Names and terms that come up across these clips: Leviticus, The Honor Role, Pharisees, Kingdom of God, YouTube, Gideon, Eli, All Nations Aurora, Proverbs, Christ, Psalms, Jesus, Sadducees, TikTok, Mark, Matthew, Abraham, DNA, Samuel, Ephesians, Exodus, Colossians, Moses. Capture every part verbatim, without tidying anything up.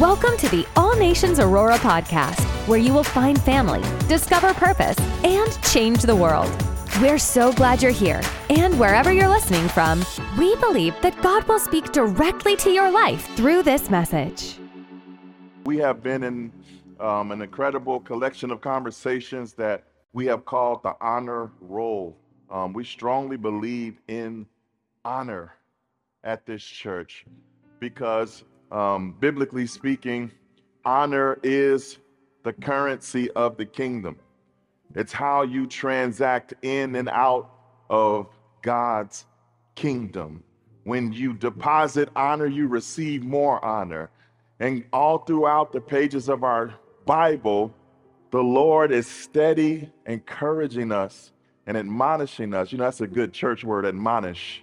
Welcome to the All Nations Aurora podcast, where you will find family, discover purpose, and change the world. We're so glad you're here, and wherever you're listening from, we believe that God will speak directly to your life through this message. We have been in um, an incredible collection of conversations that we have called the honor role. Um, we strongly believe in honor at this church because um, biblically speaking, honor is the currency of the kingdom. It's how you transact in and out of God's kingdom. When you deposit honor, you receive more honor. And all throughout the pages of our Bible, the Lord is steady, encouraging us and admonishing us. You know, that's a good church word, admonish.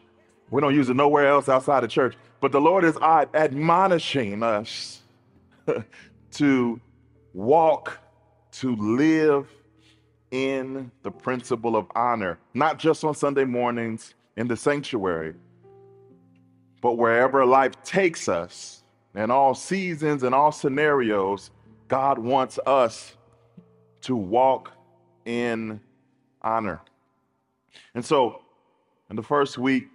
We don't use it nowhere else outside of church, but the Lord is admonishing us to walk, to live in the principle of honor, not just on Sunday mornings in the sanctuary, but wherever life takes us, in all seasons and all scenarios, God wants us to walk in honor. And so in the first week,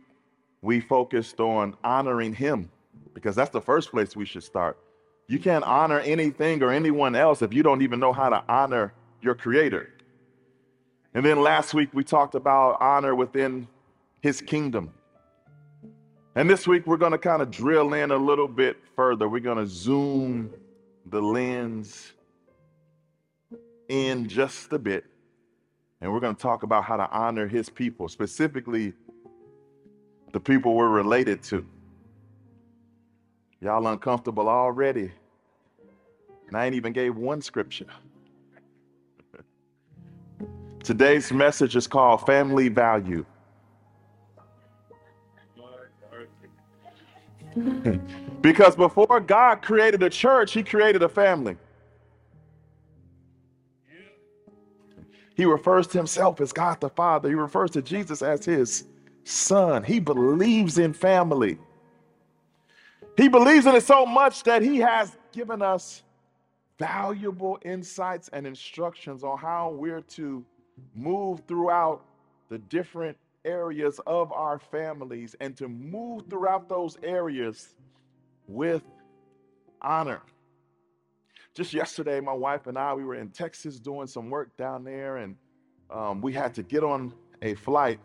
we focused on honoring Him, because that's the first place we should start. You can't honor anything or anyone else if you don't even know how to honor your Creator. And then last week, we talked about honor within His kingdom. And this week, we're going to kind of drill in a little bit further. We're going to zoom the lens in just a bit. And we're going to talk about how to honor His people, specifically the people we're related to. Y'all uncomfortable already. And I ain't even gave one scripture. Today's message is called Family Value. Because before God created a church, He created a family. He refers to Himself as God the Father. He refers to Jesus as His Son. He believes in family. He believes in it so much that He has given us valuable insights and instructions on how we're to move throughout the different areas of our families and to move throughout those areas with honor. Just yesterday, my wife and I, we were in Texas doing some work down there, and um, we had to get on a flight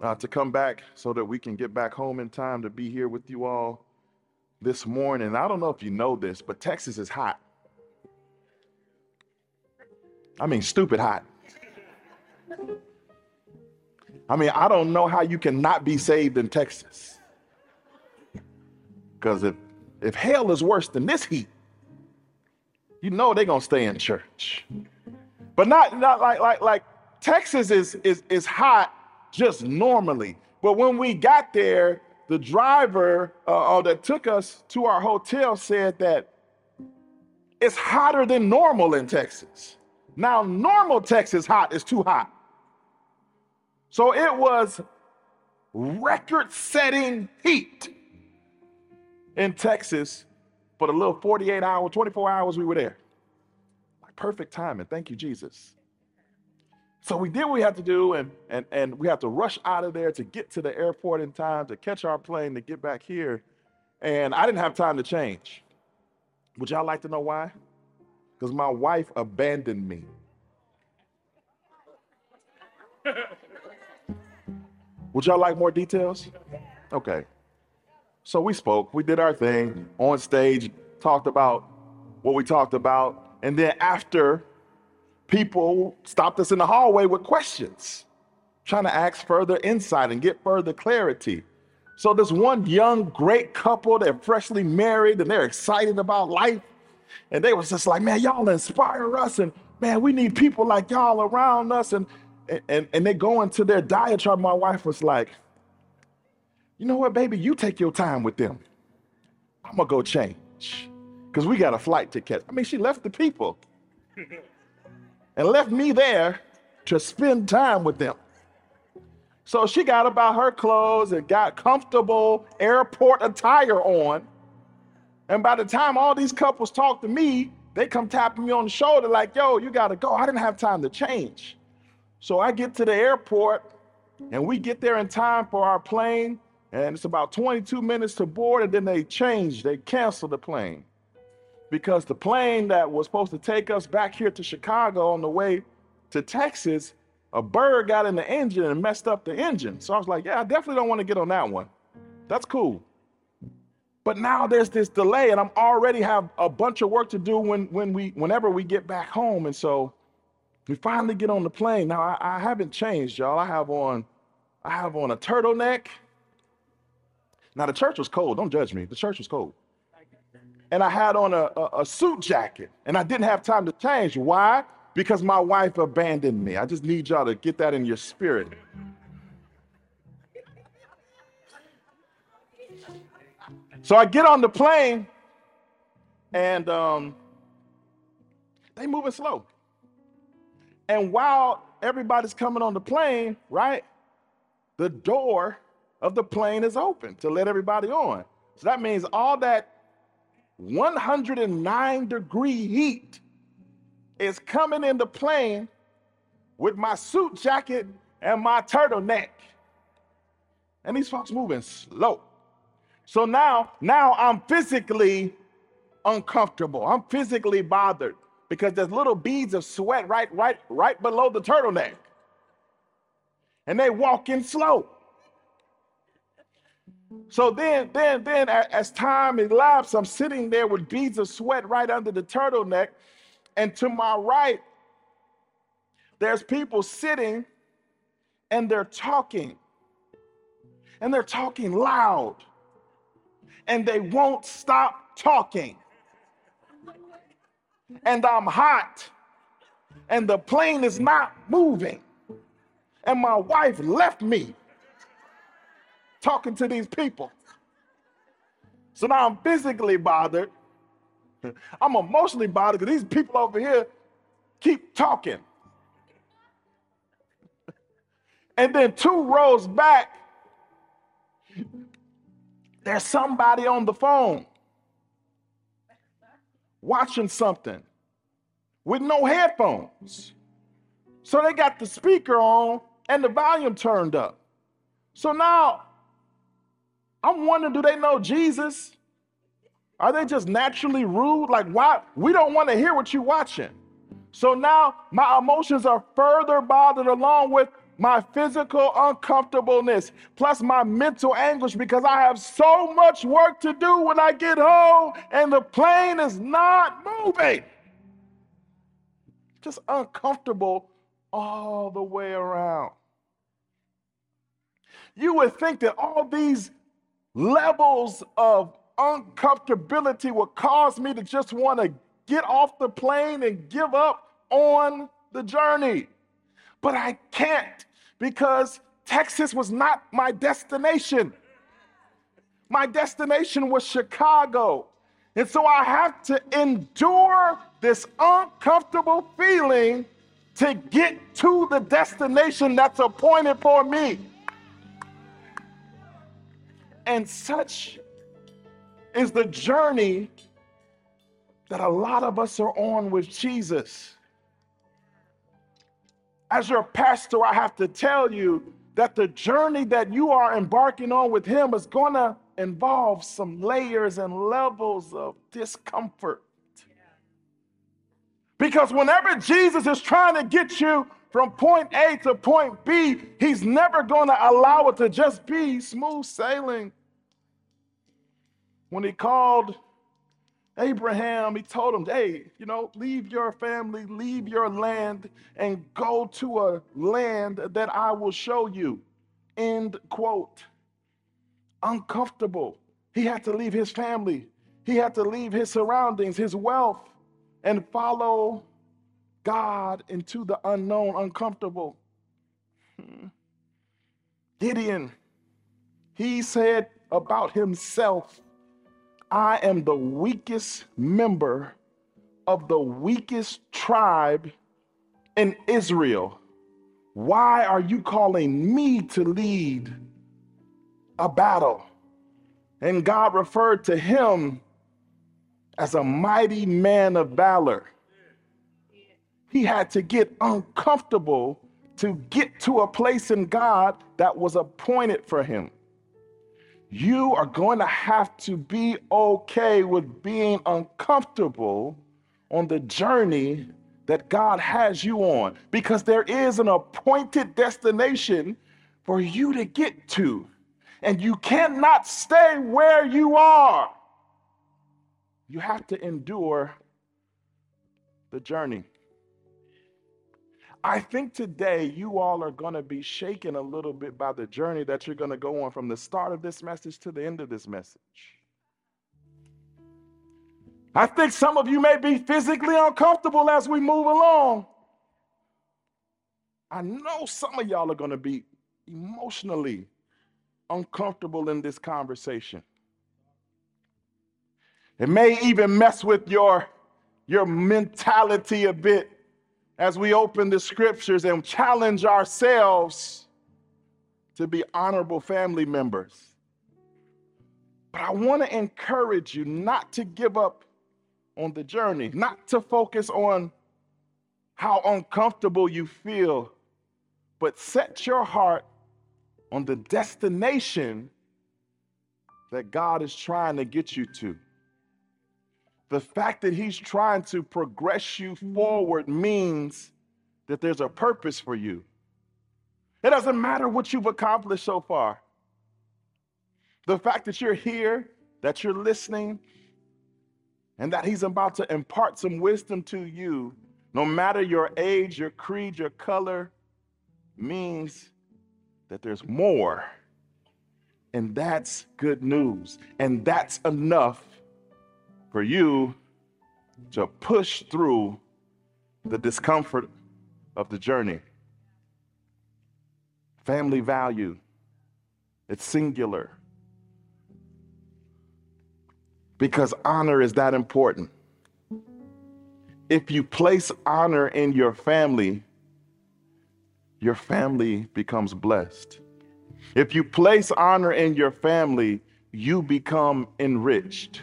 uh, to come back so that we can get back home in time to be here with you all this morning. I don't know if you know this, but Texas is hot. I mean, stupid hot. I mean, I don't know how you can not be saved in Texas. Because if, if hell is worse than this heat, you know they're gonna stay in church. But not not like like like Texas is is is hot just normally. But when we got there, the driver uh, or that took us to our hotel said that it's hotter than normal in Texas. Now, normal Texas hot is too hot. So it was record-setting heat in Texas for the little forty-eight hours, twenty-four hours we were there. Like perfect timing. Thank you, Jesus. So we did what we had to do, and, and, and we had to rush out of there to get to the airport in time to catch our plane to get back here. And I didn't have time to change. Would y'all like to know why? Because my wife abandoned me. Would y'all like more details? Okay. So we spoke, we did our thing on stage, talked about what we talked about. And then after, people stopped us in the hallway with questions, trying to ask further insight and get further clarity. So this one young, great couple, they're freshly married and they're excited about life. And they was just like, man, y'all inspire us. And man, we need people like y'all around us. And And, and they go into their diatribe. My wife was like, you know what, baby, you take your time with them. I'm going to go change because we got a flight to catch. I mean, she left the people and left me there to spend time with them. So she got about her clothes and got comfortable airport attire on And by the time all these couples talk to me, they come tapping me on the shoulder like, yo, you got to go. I didn't have time to change. So I get to the airport, and we get there in time for our plane, and it's about twenty-two minutes to board, and then they change. They cancel the plane because the plane that was supposed to take us back here to Chicago on the way to Texas, a bird got in the engine and messed up the engine. So I was like, yeah, I definitely don't want to get on that one. That's cool. But now there's this delay, and I'm already have a bunch of work to do when, when we, whenever we get back home. And so we finally get on the plane. Now, I, I haven't changed, y'all. I have on, I have on a turtleneck. Now, the church was cold. Don't judge me. The church was cold. And I had on a, a, a suit jacket, and I didn't have time to change. Why? Because my wife abandoned me. I just need y'all to get that in your spirit. So I get on the plane, and um, they moving slow. And while everybody's coming on the plane, right, the door of the plane is open to let everybody on. So that means all that one hundred nine degree heat is coming in the plane with my suit jacket and my turtleneck. And these folks moving slow. So now, now I'm physically uncomfortable. I'm physically bothered because there's little beads of sweat right, right, right below the turtleneck. And they walk in slow. So then, then, then as time elapsed, I'm sitting there with beads of sweat right under the turtleneck. And to my right, there's people sitting and they're talking. And they're talking loud. And they won't stop talking. And I'm hot. And the plane is not moving. And my wife left me talking to these people. So now I'm physically bothered. I'm emotionally bothered because these people over here keep talking. And then two rows back, there's somebody on the phone watching something with no headphones. So they got the speaker on and the volume turned up. So now I'm wondering, do they know Jesus? Are they just naturally rude? Like, why? We don't want to hear what you're watching. So now my emotions are further bothered along with my physical uncomfortableness, plus my mental anguish, because I have so much work to do when I get home and the plane is not moving. Just uncomfortable all the way around. You would think that all these levels of uncomfortability would cause me to just want to get off the plane and give up on the journey. But I can't, because Texas was not my destination. My destination was Chicago. And so I have to endure this uncomfortable feeling to get to the destination that's appointed for me. And such is the journey that a lot of us are on with Jesus. As your pastor, I have to tell you that the journey that you are embarking on with him is going to involve some layers and levels of discomfort. Yeah. Because whenever Jesus is trying to get you from point A to point B, he's never going to allow it to just be smooth sailing. When he called Abraham, he told him, hey, you know, leave your family, leave your land, and go to a land that I will show you. End quote. Uncomfortable. He had to leave his family. He had to leave his surroundings, his wealth, and follow God into the unknown, uncomfortable. Gideon, he said about himself, I am the weakest member of the weakest tribe in Israel. Why are you calling me to lead a battle? And God referred to him as a mighty man of valor. He had to get uncomfortable to get to a place in God that was appointed for him. You are going to have to be okay with being uncomfortable on the journey that God has you on, because there is an appointed destination for you to get to, and you cannot stay where you are. You have to endure the journey. I think today you all are going to be shaken a little bit by the journey that you're going to go on from the start of this message to the end of this message. I think some of you may be physically uncomfortable as we move along. I know some of y'all are going to be emotionally uncomfortable in this conversation. It may even mess with your, your mentality a bit, as we open the scriptures and challenge ourselves to be honorable family members. But I want to encourage you not to give up on the journey, not to focus on how uncomfortable you feel, but set your heart on the destination that God is trying to get you to. The fact that he's trying to progress you forward means that there's a purpose for you. It doesn't matter what you've accomplished so far. The fact that you're here, that you're listening, and that he's about to impart some wisdom to you, no matter your age, your creed, your color, means that there's more. And that's good news. And that's enough for you to push through the discomfort of the journey. Family value, it's singular. Because honor is that important. If you place honor in your family, your family becomes blessed. If you place honor in your family, you become enriched.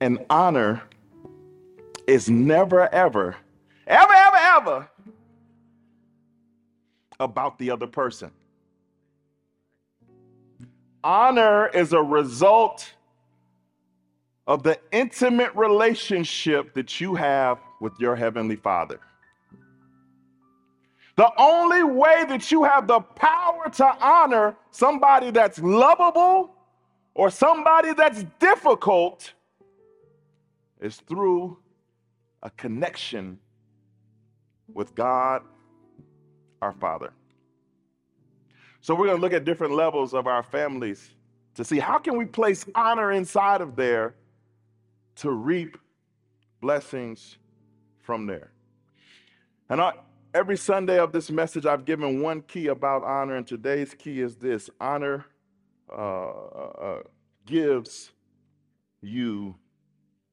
And honor is never, ever, ever, ever, ever about the other person. Honor is a result of the intimate relationship that you have with your Heavenly Father. The only way that you have the power to honor somebody that's lovable or somebody that's difficult is through a connection with God, our Father. So we're going to look at different levels of our families to see how can we place honor inside of there to reap blessings from there. And I, every Sunday of this message, I've given one key about honor, and today's key is this: honor uh, uh, gives you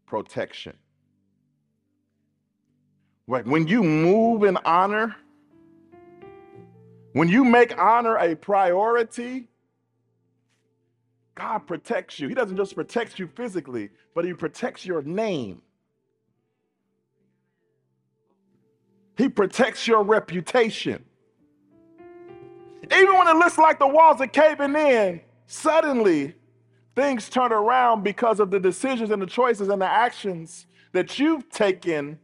protection. Like when you move in honor, when you make honor a priority, God protects you. He doesn't just protect you physically, but he protects your name. He protects your reputation. Even when it looks like the walls are caving in, suddenly things turn around because of the decisions and the choices and the actions that you've taken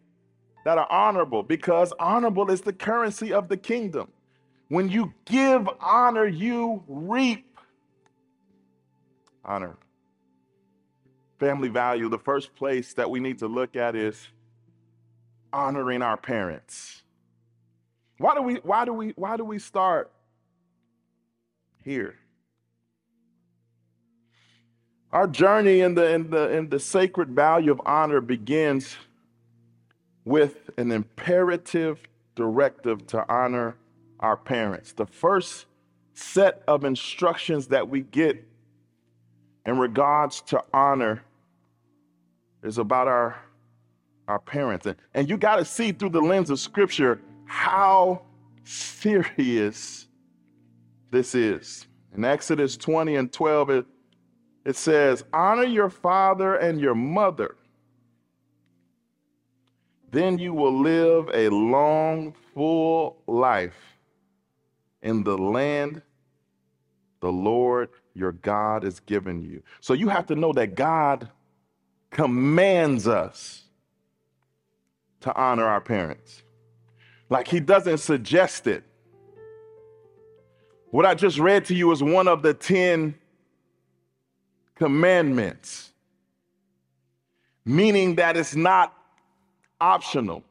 that are honorable, because honorable is the currency of the kingdom. When you give honor, you reap honor. Family value, the first place that we need to look at is honoring our parents. Why do we, why do we, why do we start here? Our journey in the, in the, in the sacred value of honor begins with an imperative directive to honor our parents. The first set of instructions that we get in regards to honor is about our, our parents. And, and you got to see through the lens of Scripture how serious this is. In Exodus twenty and twelve, it It says, honor your father and your mother. Then you will live a long, full life in the land the Lord your God has given you. So you have to know that God commands us to honor our parents. Like, he doesn't suggest it. What I just read to you is one of the ten commandments, meaning that it's not optional.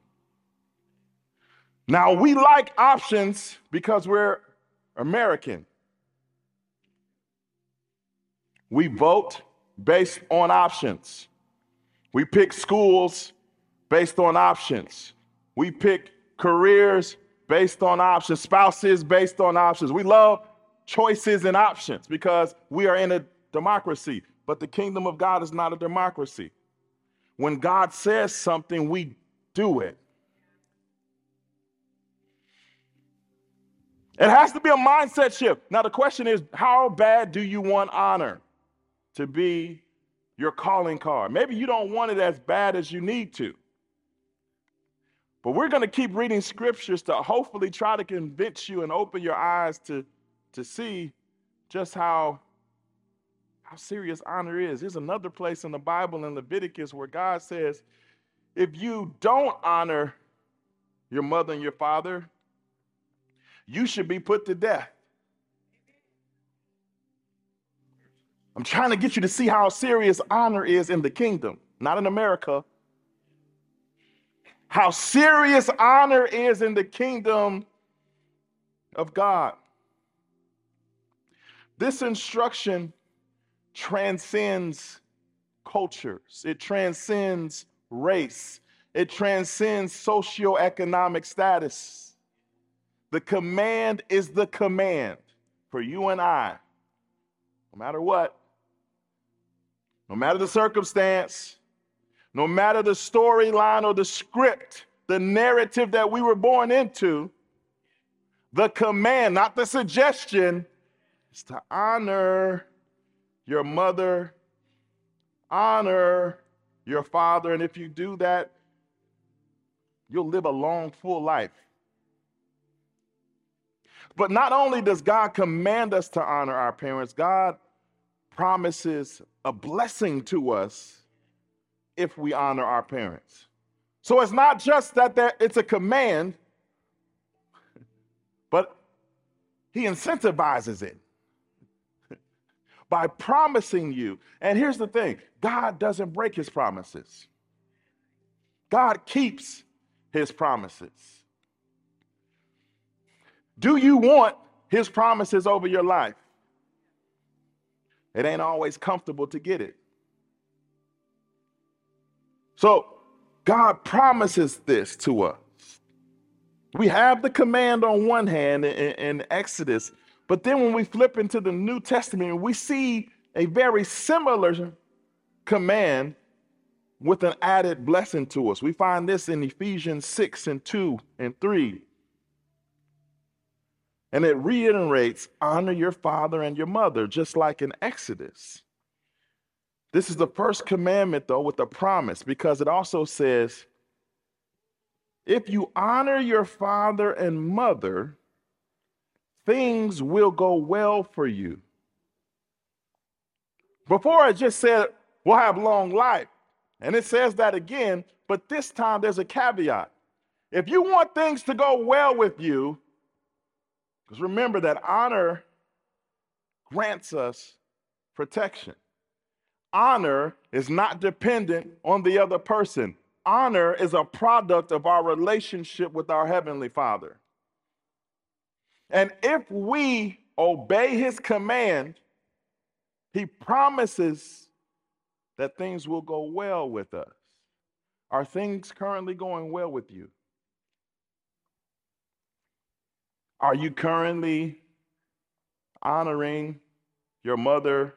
Now, we like options because we're American. We vote based on options. We pick schools based on options. We pick careers based on options, spouses based on options. We love choices and options because we are in a democracy, but the kingdom of God is not a democracy. When God says something, we do it. It has to be a mindset shift. Now, the question is, how bad do you want honor to be your calling card? Maybe you don't want it as bad as you need to. But we're going to keep reading scriptures to hopefully try to convince you and open your eyes to, to see just how, how serious honor is. There's another place in the Bible in Leviticus where God says, if you don't honor your mother and your father, you should be put to death. I'm trying to get you to see how serious honor is in the kingdom, not in America. How serious honor is in the kingdom of God. This instruction transcends cultures. It transcends race. It transcends socioeconomic status. The command is the command for you and I, no matter what. No matter the circumstance, no matter the storyline or the script, the narrative that we were born into, the command, not the suggestion, is to honor your mother, honor your father. And if you do that, you'll live a long, full life. But not only does God command us to honor our parents, God promises a blessing to us if we honor our parents. So it's not just that there, it's a command, but he incentivizes it by promising you. And here's the thing, God doesn't break his promises. God keeps his promises. Do you want his promises over your life? It ain't always comfortable to get it. So God promises this to us. We have the command on one hand in, in Exodus, but then when we flip into the New Testament, we see a very similar command with an added blessing to us. We find this in Ephesians six and two and three. And it reiterates, honor your father and your mother, just like in Exodus. This is the first commandment, though, with a promise, because it also says, if you honor your father and mother, things will go well for you. Before I just said, we'll have long life. And it says that again, but this time there's a caveat. If you want things to go well with you, because remember that honor grants us protection. Honor is not dependent on the other person. Honor is a product of our relationship with our Heavenly Father. And if we obey his command, he promises that things will go well with us. Are things currently going well with you? Are you currently honoring your mother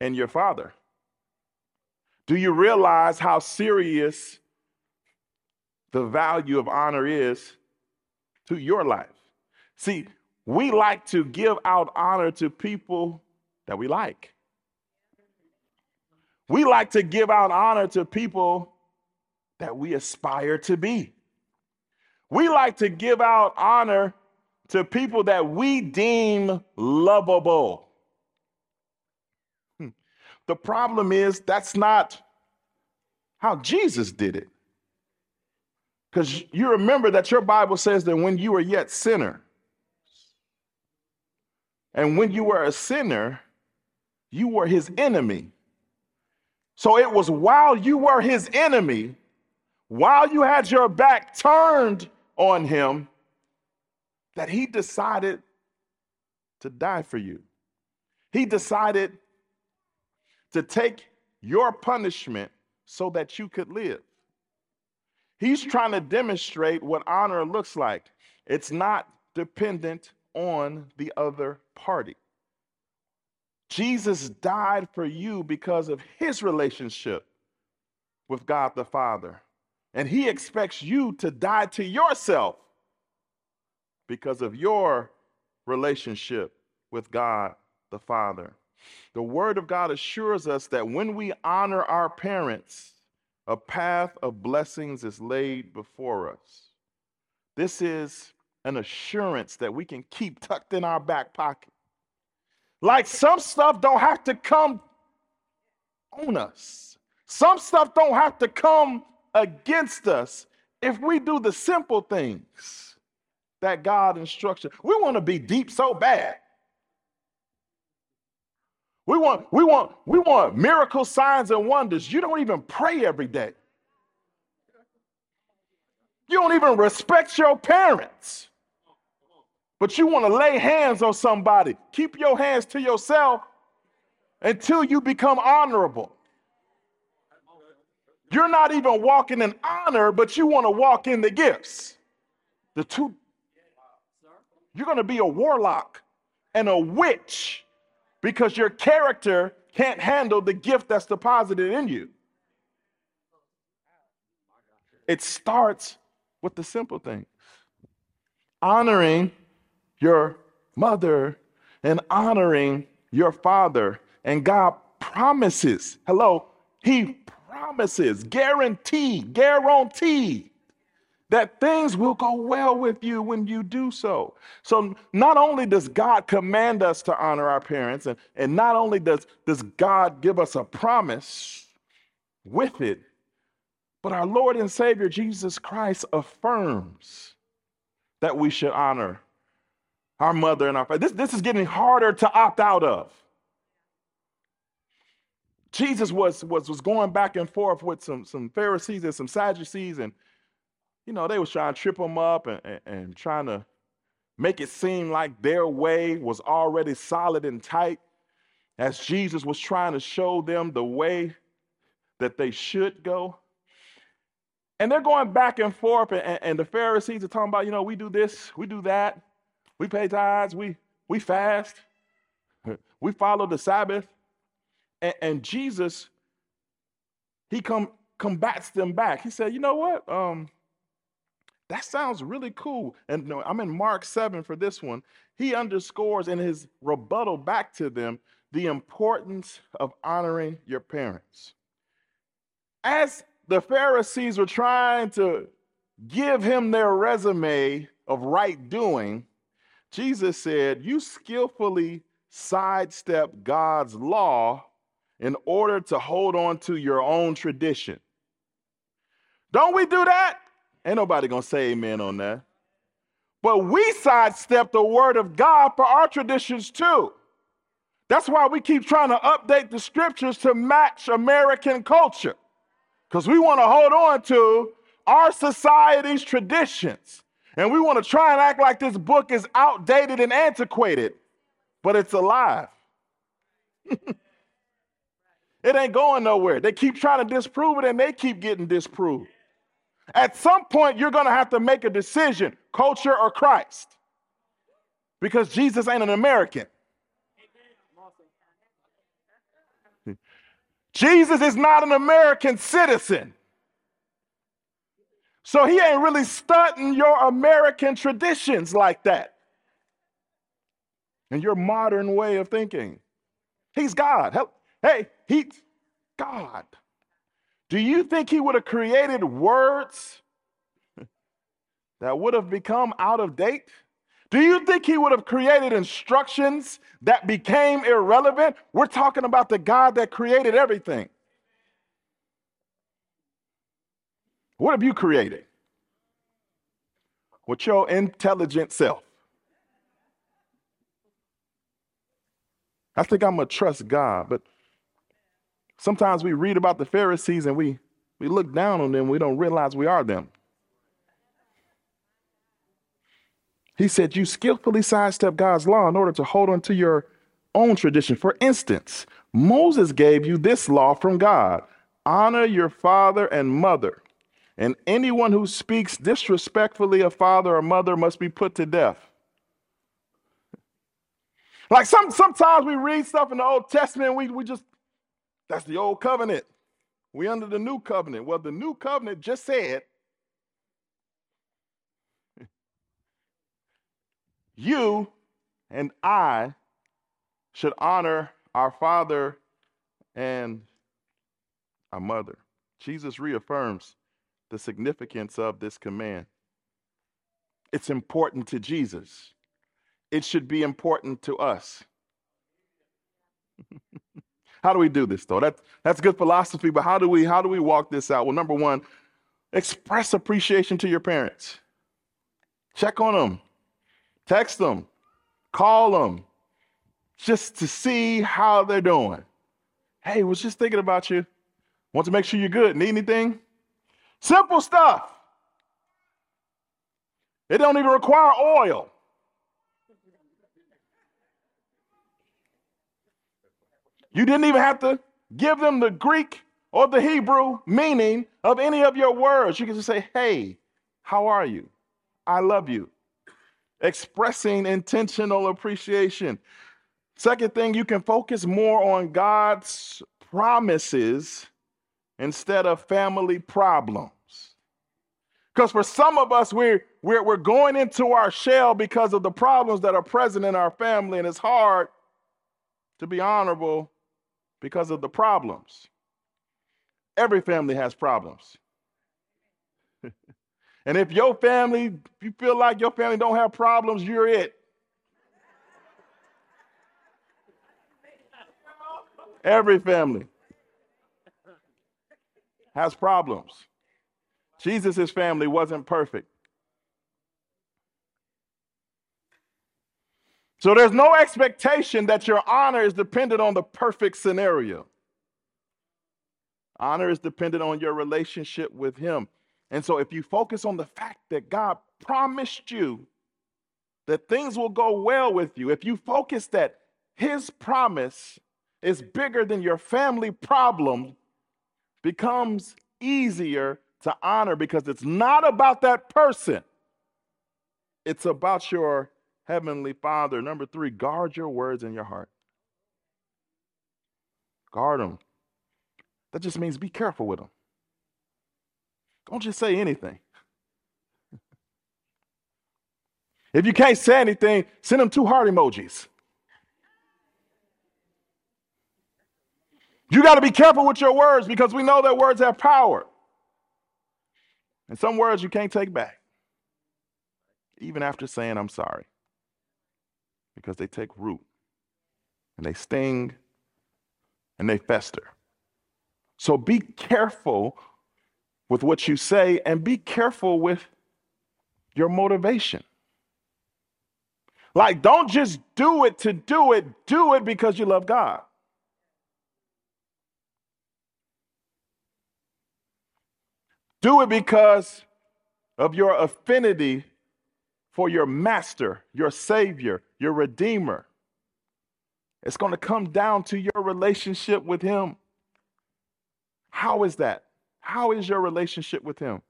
and your father? Do you realize how serious the value of honor is to your life? See, we like to give out honor to people that we like. We like to give out honor to people that we aspire to be. We like to give out honor to people that we deem lovable. Hmm. The problem is that's not how Jesus did it. Because you remember that your Bible says that when you were yet sinners, and when you were a sinner, you were his enemy. So it was while you were his enemy, while you had your back turned on him, that he decided to die for you. He decided to take your punishment so that you could live. He's trying to demonstrate what honor looks like. It's not dependent on the other party. Jesus died for you because of his relationship with God the Father, and he expects you to die to yourself because of your relationship with God the Father. The Word of God assures us that when we honor our parents, a path of blessings is laid before us. This is an assurance that we can keep tucked in our back pocket. Like some stuff don't have to come on us. Some stuff don't have to come against us if we do the simple things that God instructs us. We want to be deep so bad. We want, we want, we want miracle signs and wonders. You don't even pray every day. You don't even respect your parents. But you want to lay hands on somebody. Keep your hands to yourself until you become honorable. You're not even walking in honor, but you want to walk in the gifts. The two, you're going to be a warlock and a witch because your character can't handle the gift that's deposited in you. It starts with the simple things. Honoring your mother and honoring your father. And God promises, hello, he promises, guaranteed, guaranteed that things will go well with you when you do so. So not only does God command us to honor our parents, and, and not only does, does God give us a promise with it, but our Lord and Savior Jesus Christ affirms that we should honor our mother and our father. This, this is getting harder to opt out of. Jesus was, was, was going back and forth with some, some Pharisees and some Sadducees, and you know, they was trying to trip him up and, and, and trying to make it seem like their way was already solid and tight, as Jesus was trying to show them the way that they should go. And they're going back and forth, and, and the Pharisees are talking about, you know, we do this, we do that. We pay tithes, we, we fast, we follow the Sabbath. And, and Jesus, he com- combats them back. He said, you know what? Um, that sounds really cool. And no, I'm in Mark seven for this one. He underscores in his rebuttal back to them the importance of honoring your parents. As the Pharisees were trying to give him their resume of right doing, Jesus said, you skillfully sidestep God's law in order to hold on to your own tradition. Don't we do that? Ain't nobody gonna say amen on that. But we sidestep the word of God for our traditions too. That's why we keep trying to update the scriptures to match American culture, because we wanna hold on to our society's traditions. And we want to try and act like this book is outdated and antiquated, but it's alive. It ain't going nowhere. They keep trying to disprove it, and they keep getting disproved. At some point, you're going to have to make a decision, culture or Christ, because Jesus ain't an American. Jesus is not an American citizen. So he ain't really stunting your American traditions like that and your modern way of thinking. He's God. Hey, he, God. Do you think he would have created words that would have become out of date? Do you think he would have created instructions that became irrelevant? We're talking about the God that created everything. What have you created? With your intelligent self. I think I'm going to trust God, but sometimes we read about the Pharisees and we, we look down on them. We don't realize we are them. He said, you skillfully sidestep God's law in order to hold on to your own tradition. For instance, Moses gave you this law from God: honor your father and mother, and anyone who speaks disrespectfully of father or mother must be put to death. Like some, sometimes we read stuff in the Old Testament and we, we just, that's the old covenant. We under the new covenant. Well, the new covenant just said, you and I should honor our father and our mother. Jesus reaffirms the significance of this command. It's important to Jesus. It should be important to us. How do we do this, though? That, that's good philosophy, but how do we, how do we walk this out? Well, number one, express appreciation to your parents. Check on them. Text them, call them, just to see how they're doing. Hey, was just thinking about you. Want to make sure you're good. Need anything? Simple stuff. It don't even require oil. You didn't even have to give them the Greek or the Hebrew meaning of any of your words. You can just say, hey, how are you? I love you. Expressing intentional appreciation. Second thing, you can focus more on God's promises instead of family problems. Because for some of us, we're, we're, we're going into our shell because of the problems that are present in our family, and it's hard to be honorable because of the problems. Every family has problems. And if your family, if you feel like your family don't have problems, you're it. Every family has problems. Jesus' family wasn't perfect. So there's no expectation that your honor is dependent on the perfect scenario. Honor is dependent on your relationship with him. And so if you focus on the fact that God promised you that things will go well with you, if you focus that his promise is bigger than your family problem, becomes easier to honor because it's not about that person. It's about your heavenly father. Number three, guard your words in your heart. Guard them. That just means be careful with them. Don't just say anything. If you can't say anything, send them two heart emojis. You got to be careful with your words because we know that words have power. And some words you can't take back, even after saying I'm sorry, because they take root and they sting and they fester. So be careful with what you say, and be careful with your motivation. Like, don't just do it to do it, do it because you love God. Do it because of your affinity for your master, your savior, your redeemer. It's going to come down to your relationship with him. How is that? How is your relationship with him?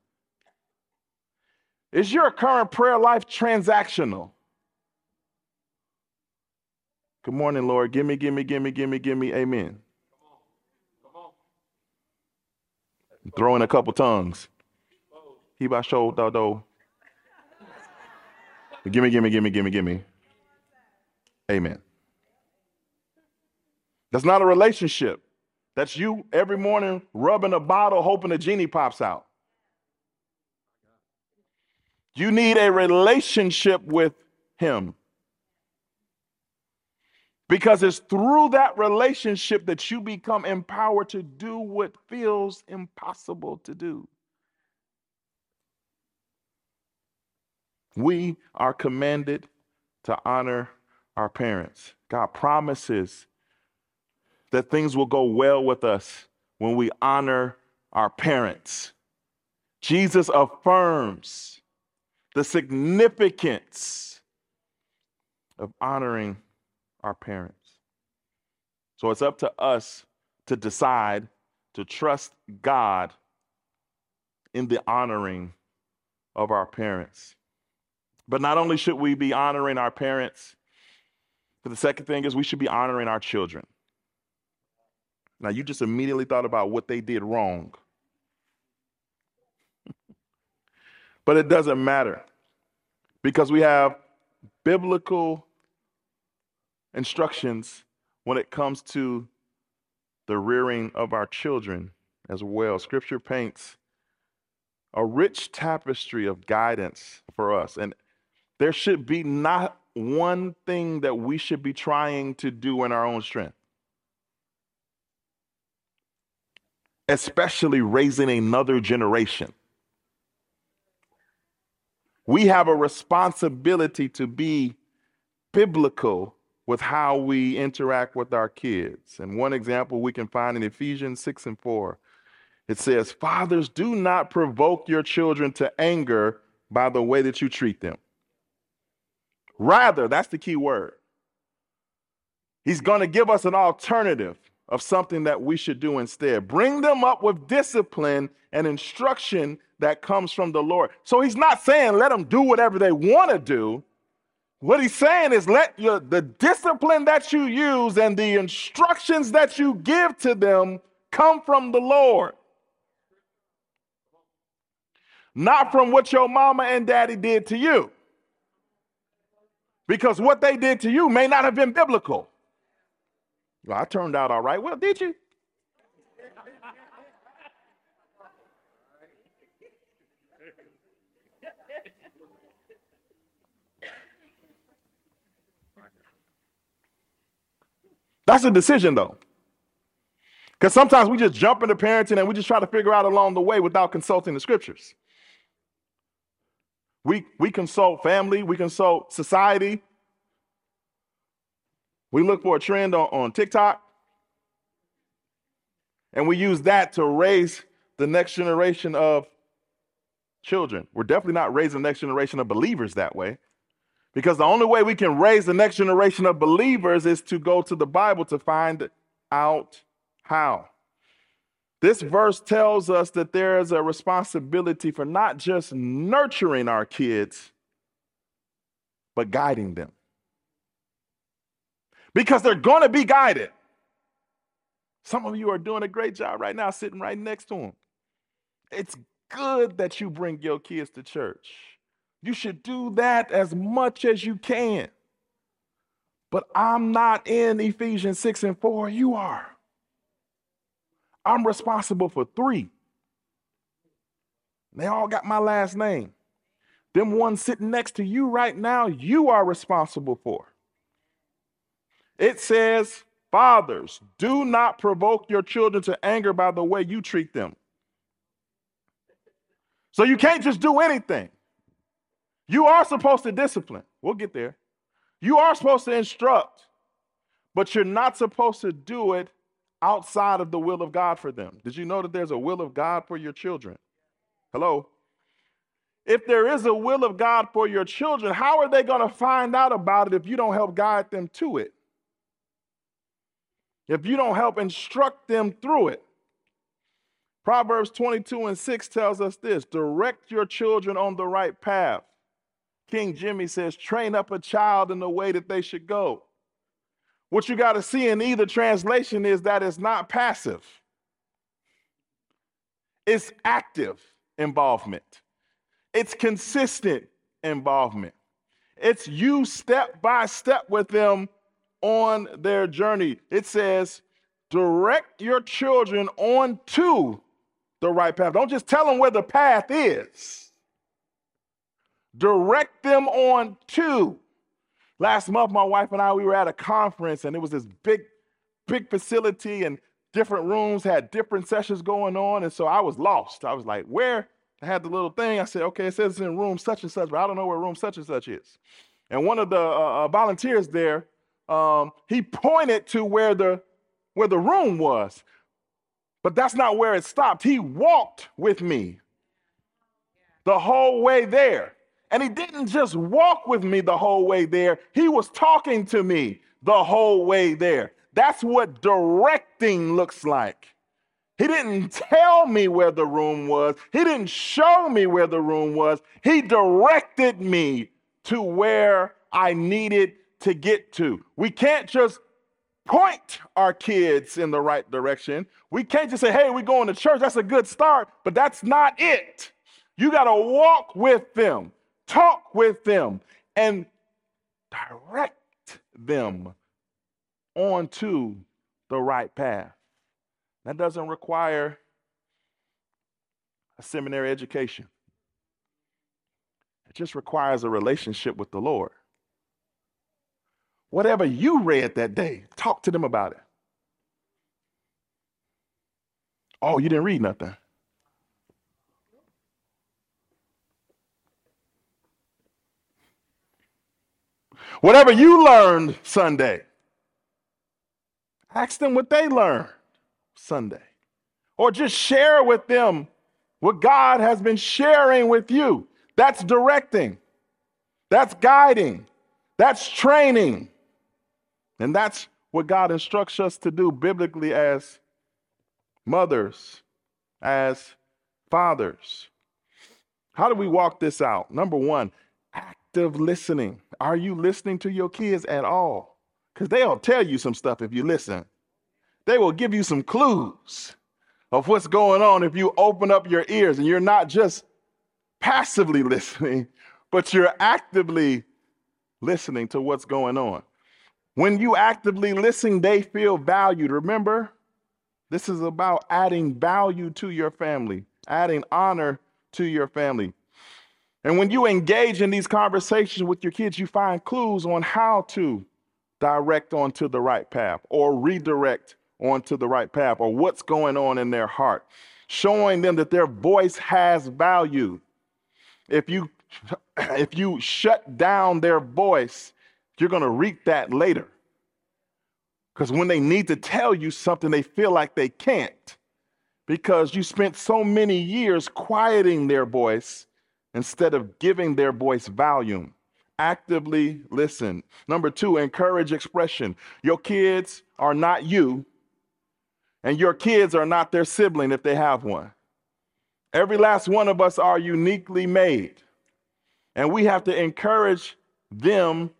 Is your current prayer life transactional? Good morning, Lord. Give me, give me, give me, give me, give me. Amen. Come on. Come on. Throw in a couple tongues. He by show, do, do. Give me, give me, give me, give me, give me. Amen. That's not a relationship. That's you every morning rubbing a bottle, hoping the genie pops out. You need a relationship with him. Because it's through that relationship that you become empowered to do what feels impossible to do. We are commanded to honor our parents. God promises that things will go well with us when we honor our parents. Jesus affirms the significance of honoring our parents. So it's up to us to decide to trust God in the honoring of our parents. But not only should we be honoring our parents, but the second thing is we should be honoring our children. Now, you just immediately thought about what they did wrong. But it doesn't matter, because we have biblical instructions when it comes to the rearing of our children as well. Scripture paints a rich tapestry of guidance for us. And there should be not one thing that we should be trying to do in our own strength, especially raising another generation. We have a responsibility to be biblical with how we interact with our kids. And one example we can find in Ephesians six and four, it says, "Fathers, do not provoke your children to anger by the way that you treat them." Rather, that's the key word. He's going to give us an alternative of something that we should do instead. Bring them up with discipline and instruction that comes from the Lord. So he's not saying let them do whatever they want to do. What he's saying is let your, the discipline that you use and the instructions that you give to them come from the Lord. Not from what your mama and daddy did to you. Because what they did to you may not have been biblical. Well, I turned out all right. Well, did you? That's a decision, though. Because sometimes we just jump into parenting and we just try to figure out along the way without consulting the scriptures. We, we consult family. We consult society. We look for a trend on, on TikTok. And we use that to raise the next generation of children. We're definitely not raising the next generation of believers that way. Because the only way we can raise the next generation of believers is to go to the Bible to find out how. This verse tells us that there is a responsibility for not just nurturing our kids, but guiding them. Because they're going to be guided. Some of you are doing a great job right now, sitting right next to them. It's good that you bring your kids to church. You should do that as much as you can. But I'm not in Ephesians six and four. You are. I'm responsible for three. They all got my last name. Them ones sitting next to you right now, you are responsible for. It says, "Fathers, do not provoke your children to anger by the way you treat them." So you can't just do anything. You are supposed to discipline. We'll get there. You are supposed to instruct, but you're not supposed to do it outside of the will of God for them. Did you know that there's a will of God for your children? Hello? If there is a will of God for your children, how are they going to find out about it if you don't help guide them to it? If you don't help instruct them through it? Proverbs twenty-two and six tells us this, "Direct your children on the right path." King Jimmy says, "Train up a child in the way that they should go." What you got to see in either translation is that it's not passive. It's active involvement. It's consistent involvement. It's you step by step with them on their journey. It says, Direct your children onto the right path. Don't just tell them where the path is. Direct them on to. Last month, my wife and I, we were at a conference, and it was this big, big facility, and different rooms had different sessions going on, and so I was lost. I was like, where? I had the little thing. I said, okay, it says it's in room such and such, but I don't know where room such and such is. And one of the uh, volunteers there, um, he pointed to where the, where the room was, but that's not where it stopped. He walked with me the whole way there. And he didn't just walk with me the whole way there. He was talking to me the whole way there. That's what directing looks like. He didn't tell me where the room was. He didn't show me where the room was. He directed me to where I needed to get to. We can't just point our kids in the right direction. We can't just say, hey, we're going to church. That's a good start, but that's not it. You got to walk with them. Talk with them and direct them onto the right path. That doesn't require a seminary education. It just requires a relationship with the Lord. Whatever you read that day, talk to them about it. Oh, you didn't read nothing. Whatever you learned Sunday, ask them what they learned Sunday. Or just share with them what God has been sharing with you. That's directing. That's guiding. That's training. And that's what God instructs us to do biblically as mothers, as fathers. How do we walk this out? Number one, active listening. Are you listening to your kids at all? Because they'll tell you some stuff if you listen. They will give you some clues of what's going on if you open up your ears and you're not just passively listening, but you're actively listening to what's going on. When you actively listen, they feel valued. Remember, this is about adding value to your family, adding honor to your family. And when you engage in these conversations with your kids, you find clues on how to direct onto the right path or redirect onto the right path or what's going on in their heart, showing them that their voice has value. If you, if you shut down their voice, you're going to reap that later. Because when they need to tell you something, they feel like they can't because you spent so many years quieting their voice instead of giving their voice volume. Actively listen. Number two, encourage expression. Your kids are not you, and your kids are not their sibling if they have one. Every last one of us are uniquely made, and we have to encourage them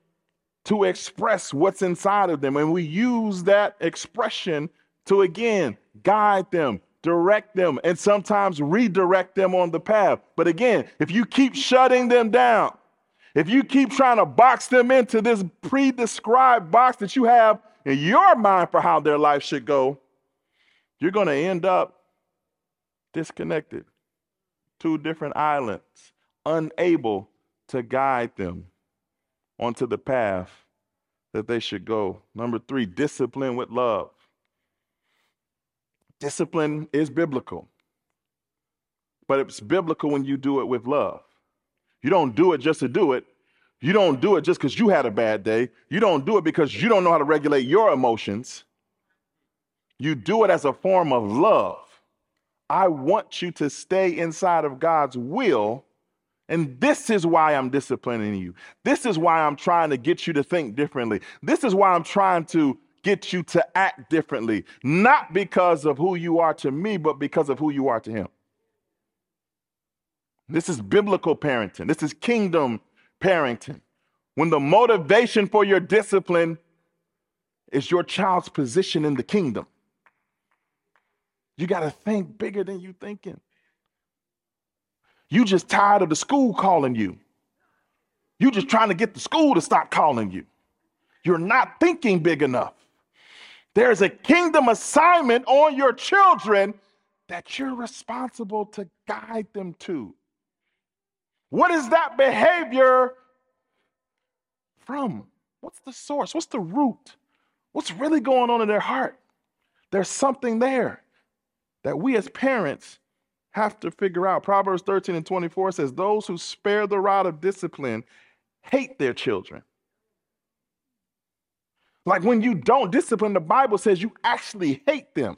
to express what's inside of them, and we use that expression to, again, guide them, direct them, and sometimes redirect them on the path. But again, if you keep shutting them down, if you keep trying to box them into this pre-described box that you have in your mind for how their life should go, you're going to end up disconnected, two different islands, unable to guide them onto the path that they should go. Number three, discipline with love. Discipline is biblical, but it's biblical when you do it with love. You don't do it just to do it. You don't do it just because you had a bad day. You don't do it because you don't know how to regulate your emotions. You do it as a form of love. I want you to stay inside of God's will, and this is why I'm disciplining you. This is why I'm trying to get you to think differently. This is why I'm trying to get you to act differently, not because of who you are to me, but because of who you are to him. This is biblical parenting. This is kingdom parenting. When the motivation for your discipline is your child's position in the kingdom, you got to think bigger than you thinking. You just tired of the school calling you. You just trying to get the school to stop calling you. You're not thinking big enough. There's a kingdom assignment on your children that you're responsible to guide them to. What is that behavior from? What's the source? What's the root? What's really going on in their heart? There's something there that we as parents have to figure out. Proverbs thirteen and twenty-four says, those who spare the rod of discipline hate their children. Like when you don't discipline, the Bible says you actually hate them.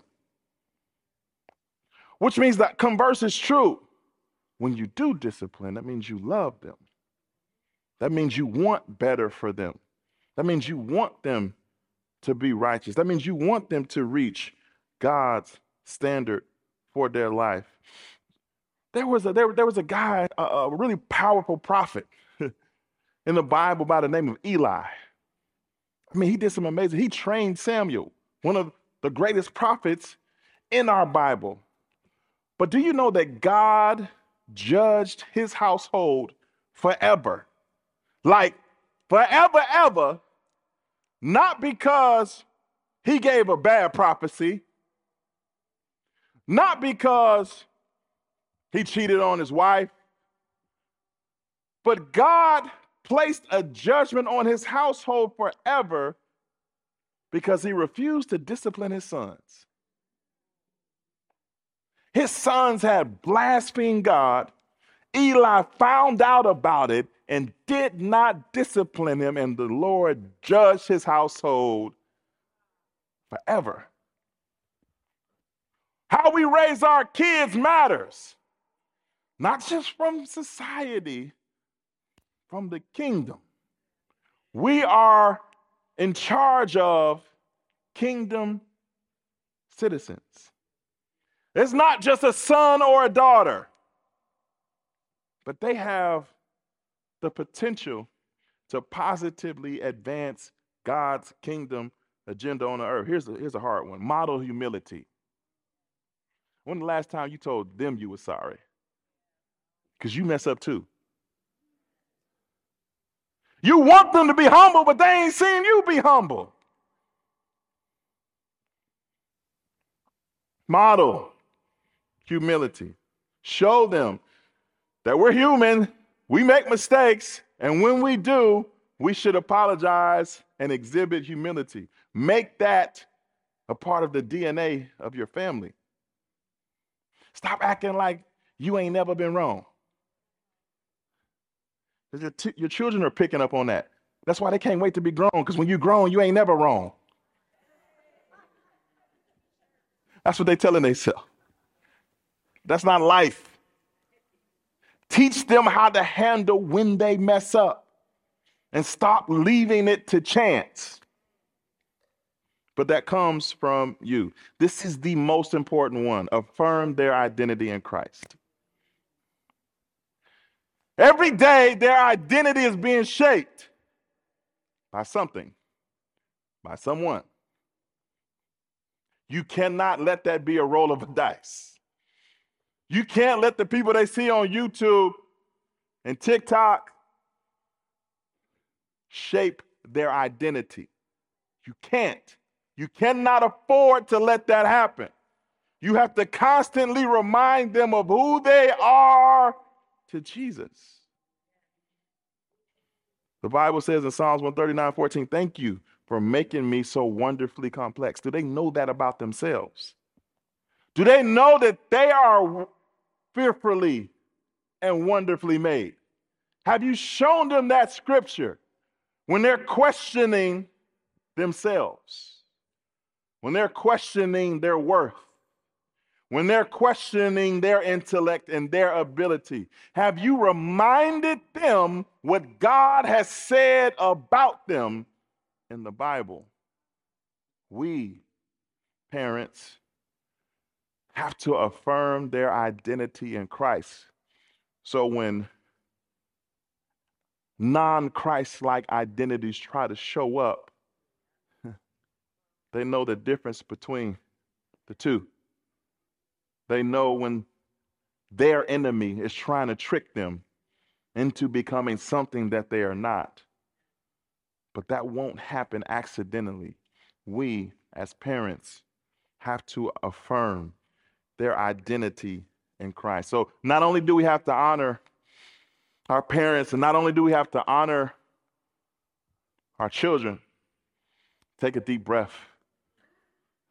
Which means that converse is true. When you do discipline, that means you love them. That means you want better for them. That means you want them to be righteous. That means you want them to reach God's standard for their life. There was a, there, there was a guy, a, a really powerful prophet in the Bible by the name of Eli. I mean, he did some amazing, he trained Samuel, one of the greatest prophets in our Bible. But do you know that God judged his household forever? Like forever, ever, not because he gave a bad prophecy, not because he cheated on his wife, but God placed a judgment on his household forever because he refused to discipline his sons. His sons had blasphemed God. Eli found out about it and did not discipline him, and the Lord judged his household forever. How we raise our kids matters, not just from society, from the kingdom. We are in charge of kingdom citizens. It's not just a son or a daughter, but they have the potential to positively advance God's kingdom agenda on the earth. Here's a, here's a hard one. Model humility. When the last time you told them you were sorry? Because you mess up too. You want them to be humble, but they ain't seen you be humble. Model humility. Show them that we're human, we make mistakes, and when we do, we should apologize and exhibit humility. Make that a part of the D N A of your family. Stop acting like you ain't never been wrong. Your, t- your children are picking up on that. That's why they can't wait to be grown, because when you're grown, you ain't never wrong. That's what they're telling themselves. That's not life. Teach them how to handle when they mess up and stop leaving it to chance. But that comes from you. This is the most important one. Affirm their identity in Christ. Every day, their identity is being shaped by something, by someone. You cannot let that be a roll of a dice. You can't let the people they see on YouTube and TikTok shape their identity. You can't. You cannot afford to let that happen. You have to constantly remind them of who they are to Jesus. The Bible says in Psalms one thirty-nine, fourteen, thank you for making me so wonderfully complex. Do they know that about themselves? Do they know that they are fearfully and wonderfully made? Have you shown them that scripture when they're questioning themselves, when they're questioning their worth, when they're questioning their intellect and their ability? Have you reminded them what God has said about them in the Bible? We, parents, have to affirm their identity in Christ. So when non-Christ-like identities try to show up, they know the difference between the two. They know when their enemy is trying to trick them into becoming something that they are not. But that won't happen accidentally. We as parents have to affirm their identity in Christ. So not only do we have to honor our parents, and not only do we have to honor our children, take a deep breath,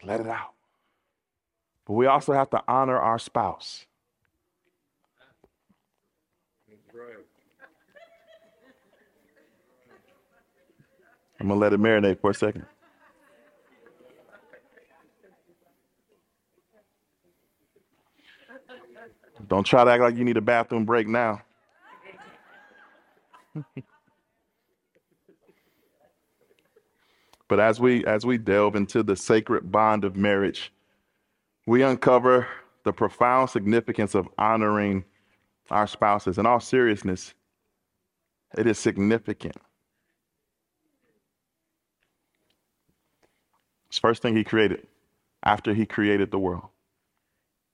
let it out. But we also have to honor our spouse. I'm gonna let it marinate for a second. Don't try to act like you need a bathroom break now. But as we as we delve into the sacred bond of marriage, we uncover the profound significance of honoring our spouses. In all seriousness, it is significant. It's the first thing he created after he created the world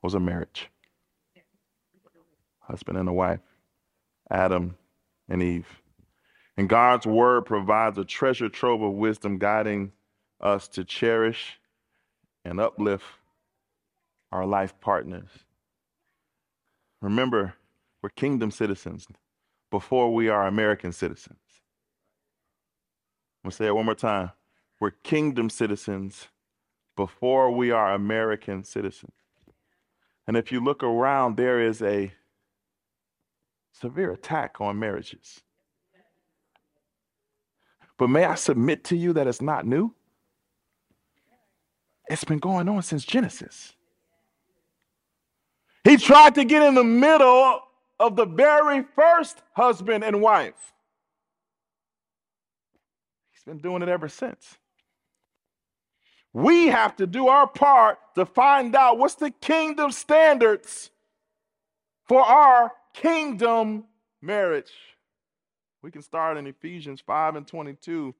was a marriage. Husband and a wife, Adam and Eve. And God's word provides a treasure trove of wisdom, guiding us to cherish and uplift our life partners. Remember, we're kingdom citizens before we are American citizens. I'm going to say it one more time. We're kingdom citizens before we are American citizens. And if you look around, there is a severe attack on marriages. But may I submit to you that it's not new? It's been going on since Genesis. He tried to get in the middle of the very first husband and wife. He's been doing it ever since. We have to do our part to find out what's the kingdom standards for our kingdom marriage. We can start in Ephesians five and twenty-two.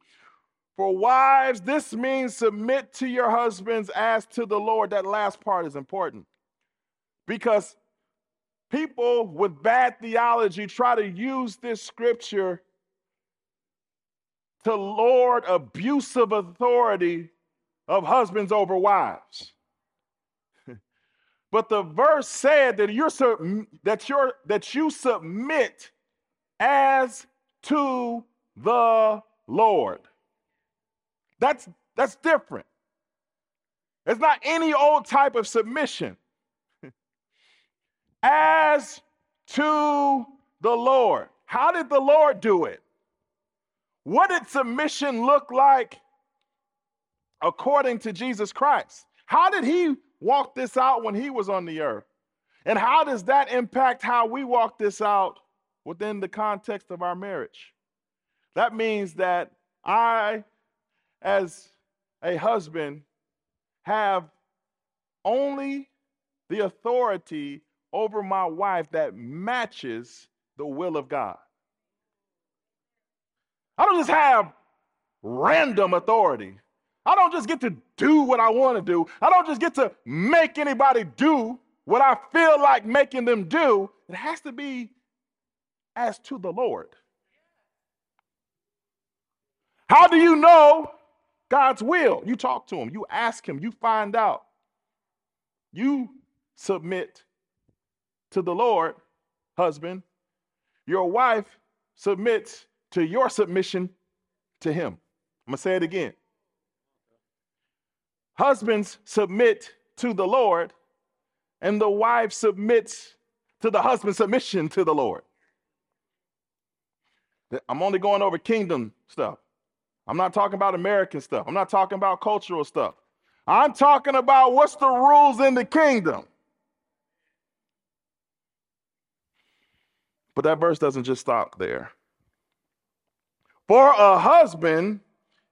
For wives, this means submit to your husbands as to the Lord. That last part is important, because people with bad theology try to use this scripture to lord abusive authority of husbands over wives. But the verse said that you're that you're that you submit as to the Lord. That's that's different. It's not any old type of submission. As to the Lord. How did the Lord do it? What did submission look like according to Jesus Christ? How did he walk this out when he was on the earth? And how does that impact how we walk this out within the context of our marriage? That means that I, as a husband, have only the authority over my wife that matches the will of God. I don't just have random authority. I don't just get to do what I want to do. I don't just get to make anybody do what I feel like making them do. It has to be as to the Lord. How do you know God's will? You talk to him. You ask him. You find out. You submit to the Lord, husband. Your wife submits to your submission to him. I'm going to say it again. Husbands submit to the Lord, and the wife submits to the husband's submission to the Lord. I'm only going over kingdom stuff. I'm not talking about American stuff. I'm not talking about cultural stuff. I'm talking about what's the rules in the kingdom. But that verse doesn't just stop there. For a husband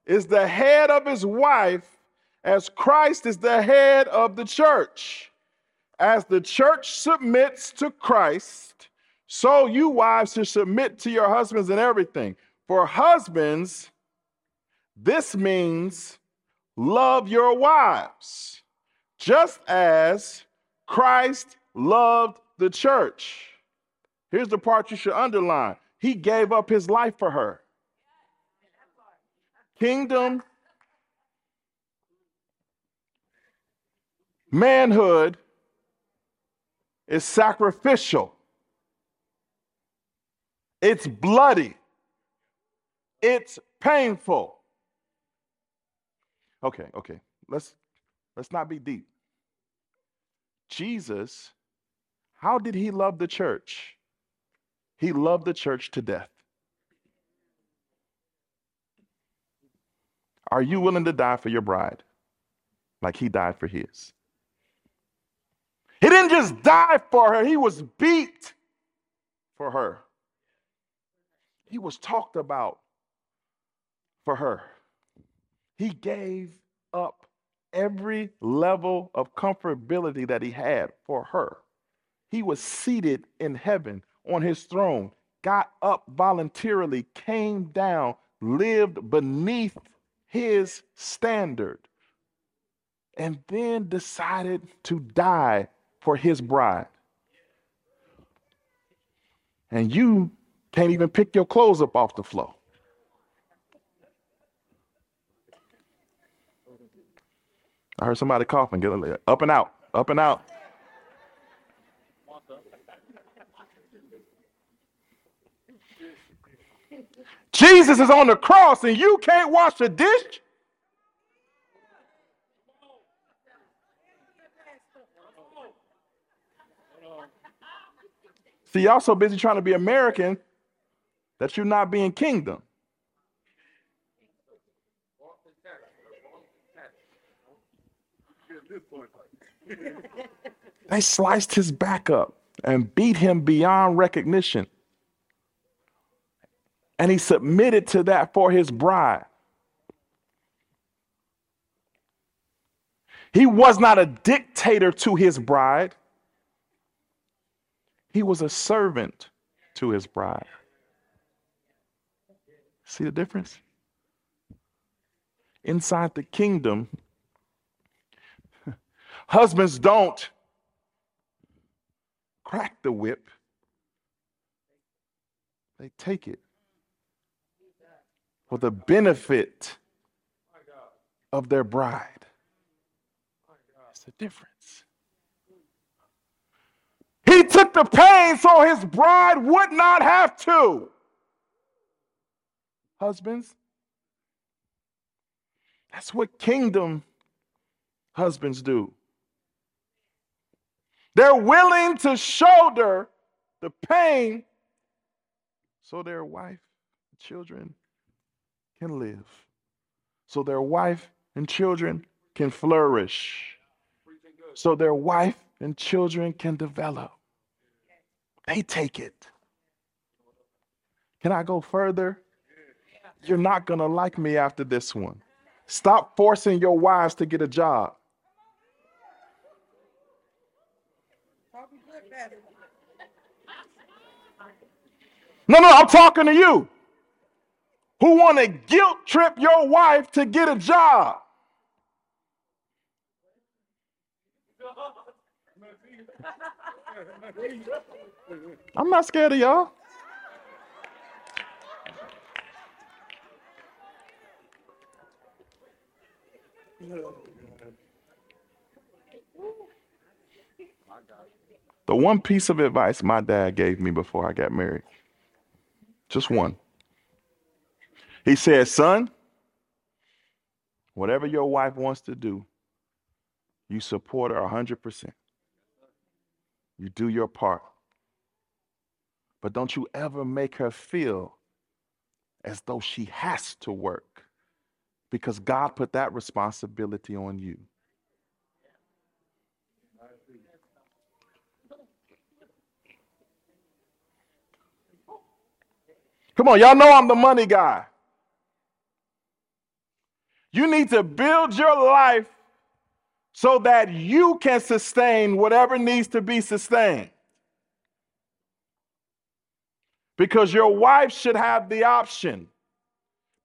is the head of his wife, as Christ is the head of the church. As the church submits to Christ, so you wives should submit to your husbands in everything. For husbands, this means love your wives, just as Christ loved the church. Here's the part you should underline. He gave up his life for her. Kingdom Manhood is sacrificial. It's bloody. It's painful. Okay, okay. Let's let's not be deep. Jesus, how did he love the church? He loved the church to death. Are you willing to die for your bride like he died for his? He didn't just die for her. He was beat for her. He was talked about for her. He gave up every level of comfortability that he had for her. He was seated in heaven on his throne, got up voluntarily, came down, lived beneath his standard, and then decided to die for his bride. And you can't even pick your clothes up off the floor. I heard somebody coughing. Get a up and out, up and out. Jesus is on the cross and you can't wash a dish? See, y'all so busy trying to be American that you're not being kingdom. They sliced his back up and beat him beyond recognition. And he submitted to that for his bride. He was not a dictator to his bride. He was a servant to his bride. See the difference? Inside the kingdom, husbands don't crack the whip. They take it for the benefit of their bride. It's the difference. He took the pain so his bride would not have to. Husbands, that's what kingdom husbands do. They're willing to shoulder the pain so their wife, children can live, so their wife and children can flourish, so their wife and children can develop. They take it. Can I go further? You're not going to like me after this one. Stop forcing your wives to get a job. No, no, I'm talking to you who want to guilt trip your wife to get a job. I'm not scared of y'all. The one piece of advice my dad gave me before I got married. Just one. He said, son, whatever your wife wants to do, you support her one hundred percent. You do your part. But don't you ever make her feel as though she has to work, because God put that responsibility on you. Come on, y'all know I'm the money guy. You need to build your life so that you can sustain whatever needs to be sustained. Because your wife should have the option.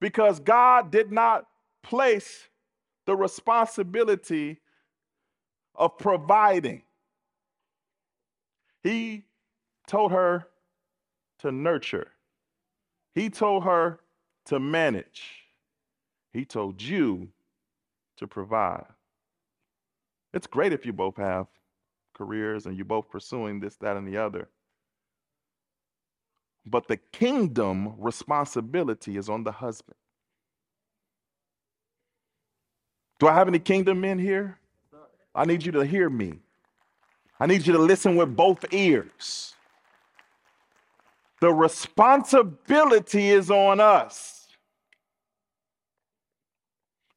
Because God did not place the responsibility of providing. He told her to nurture. He told her to manage. He told you to provide. It's great if you both have careers and you're both pursuing this, that, and the other. But the kingdom responsibility is on the husband. Do I have any kingdom men here? I need you to hear me. I need you to listen with both ears. The responsibility is on us.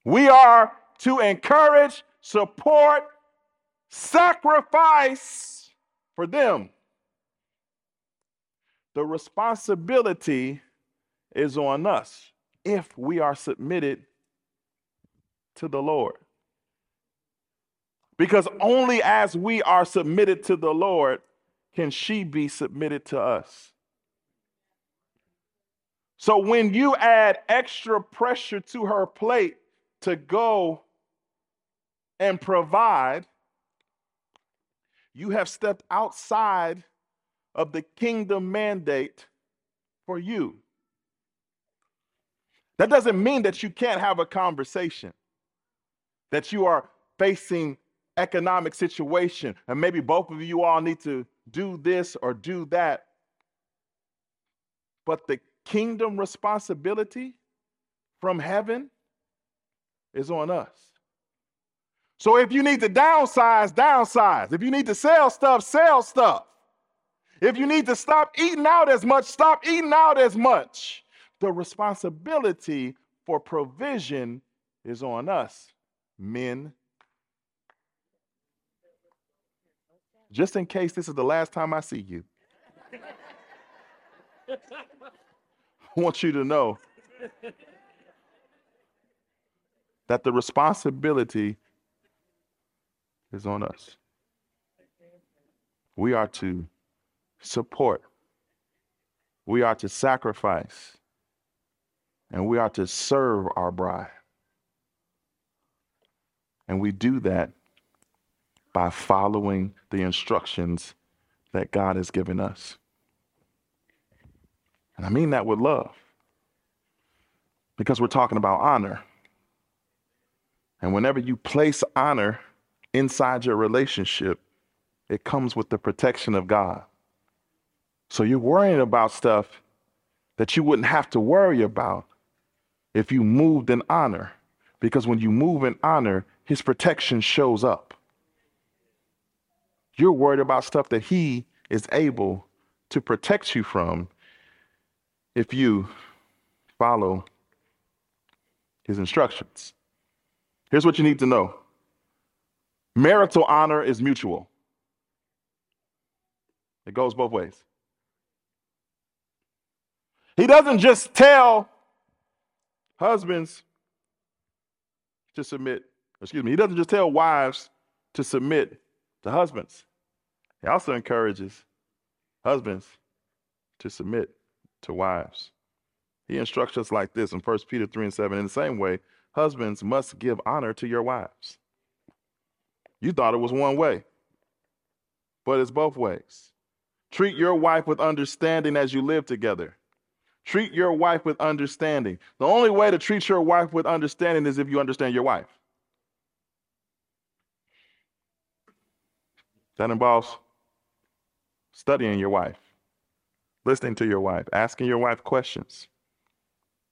We are to encourage, support, sacrifice for them. The responsibility is on us if we are submitted to the Lord. Because only as we are submitted to the Lord can she be submitted to us. So when you add extra pressure to her plate to go and provide, you have stepped outside of the kingdom mandate for you. That doesn't mean that you can't have a conversation, that you are facing economic situation, and maybe both of you all need to do this or do that. But the kingdom responsibility from heaven is on us. So if you need to downsize, downsize. If you need to sell stuff, sell stuff. If you need to stop eating out as much, stop eating out as much. The responsibility for provision is on us, men. Just in case this is the last time I see you, I want you to know that the responsibility is on us. We are to support. We are to sacrifice. And we are to serve our bride. And we do that by following the instructions that God has given us. And I mean that with love, because we're talking about honor. And whenever you place honor inside your relationship, it comes with the protection of God. So you're worrying about stuff that you wouldn't have to worry about if you moved in honor, because when you move in honor, His protection shows up. You're worried about stuff that He is able to protect you from if you follow His instructions. Here's what you need to know. Marital honor is mutual. It goes both ways. He doesn't just tell husbands to submit, excuse me, he doesn't just tell wives to submit to husbands. He also encourages husbands to submit to wives. He instructs us like this in First Peter three and seven. In the same way, husbands must give honor to your wives. You thought it was one way, but it's both ways. Treat your wife with understanding as you live together. Treat your wife with understanding. The only way to treat your wife with understanding is if you understand your wife. That involves studying your wife, listening to your wife, asking your wife questions,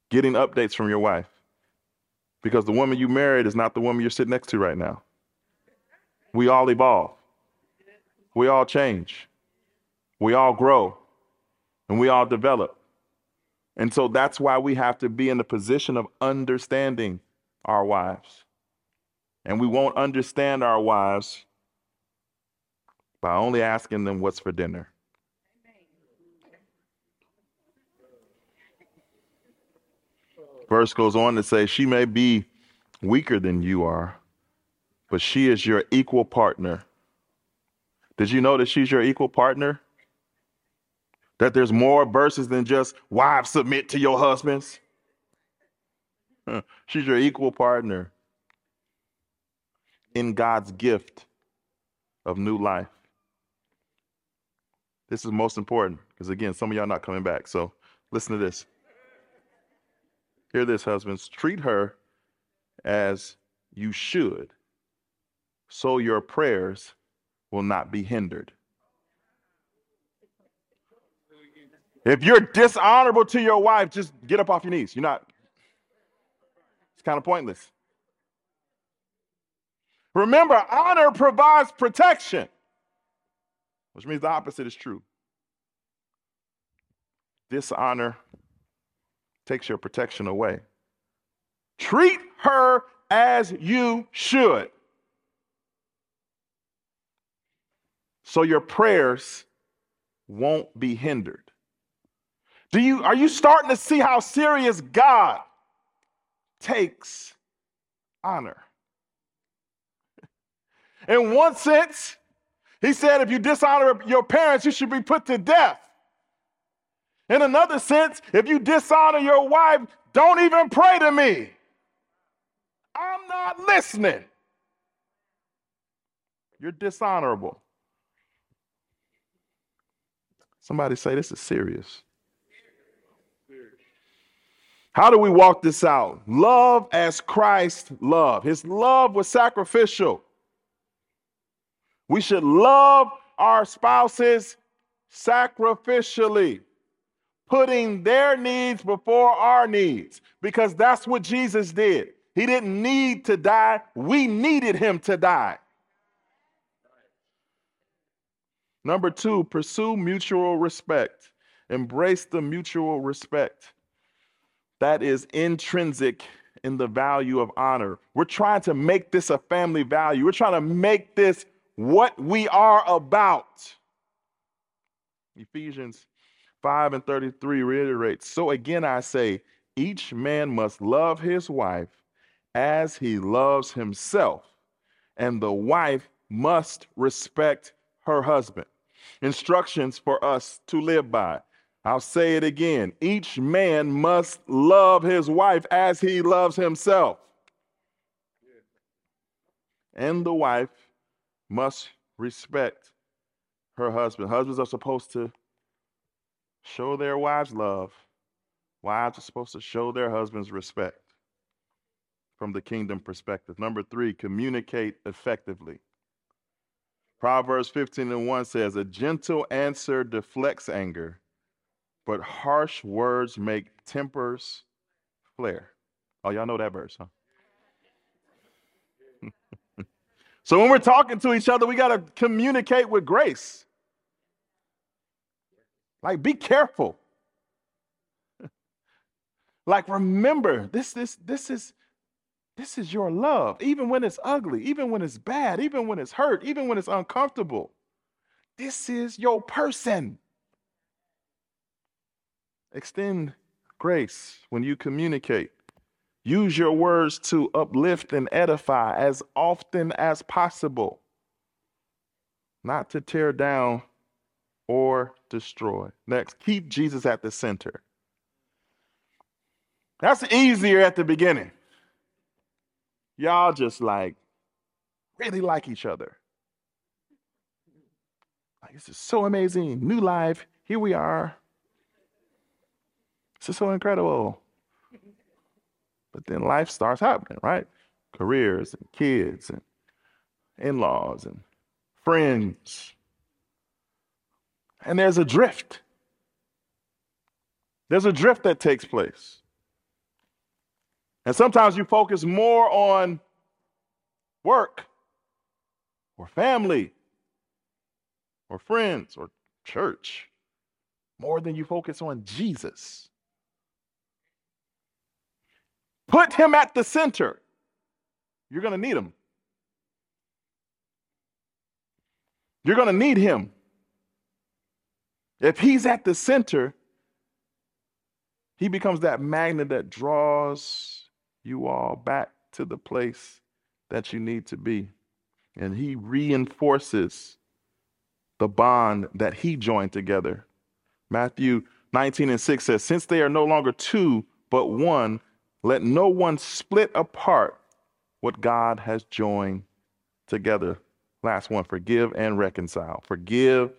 getting updates from your wife, because the woman you married is not the woman you're sitting next to right now. We all evolve. We all change. We all grow. And we all develop. And so that's why we have to be in the position of understanding our wives. And we won't understand our wives by only asking them what's for dinner. Verse goes on to say, she may be weaker than you are, but she is your equal partner. Did you know that she's your equal partner? That there's more verses than just wives submit to your husbands. She's your equal partner in God's gift of new life. This is most important because, again, some of y'all not coming back. So listen to this. Hear this, husbands. Treat her as you should so your prayers will not be hindered. If you're dishonorable to your wife, just get up off your knees. You're not, it's kind of pointless. Remember, honor provides protection, which means the opposite is true. Dishonor takes your protection away. Treat her as you should, so your prayers won't be hindered. Do you, are you starting to see how serious God takes honor? In one sense, he said, if you dishonor your parents, you should be put to death. In another sense, if you dishonor your wife, don't even pray to me. I'm not listening. You're dishonorable. Somebody say this is serious. How do we walk this out? Love as Christ loved. His love was sacrificial. We should love our spouses sacrificially, putting their needs before our needs, because that's what Jesus did. He didn't need to die. We needed him to die. Number two, pursue mutual respect. Embrace the mutual respect that is intrinsic in the value of honor. We're trying to make this a family value. We're trying to make this what we are about. Ephesians five and thirty-three reiterates, so again I say, each man must love his wife as he loves himself, and the wife must respect her husband. Instructions for us to live by. I'll say it again. Each man must love his wife as he loves himself, and the wife must respect her husband. Husbands are supposed to show their wives love. Wives are supposed to show their husbands respect from the kingdom perspective. Number three, communicate effectively. Proverbs fifteen and one says, a gentle answer deflects anger, but harsh words make tempers flare. Oh, y'all know that verse, huh? So when we're talking to each other, we got to communicate with grace. Like, be careful. Like, remember, this, this, this is, this is your love, even when it's ugly, even when it's bad, even when it's hurt, even when it's uncomfortable. This is your person. Extend grace when you communicate. Use your words to uplift and edify as often as possible, not to tear down or destroy. Next, keep Jesus at the center. That's easier at the beginning. Y'all just like, really like each other. Like, this is so amazing. New life. Here we are. This is so incredible. But then life starts happening, right? Careers and kids and in-laws and friends. And there's a drift. There's a drift that takes place. And sometimes you focus more on work or family or friends or church more than you focus on Jesus. Put him at the center. You're going to need him. You're going to need him. If he's at the center, he becomes that magnet that draws you all back to the place that you need to be. And he reinforces the bond that he joined together. Matthew nineteen and six says, since they are no longer two, but one, let no one split apart what God has joined together. Last one, forgive and reconcile. Forgive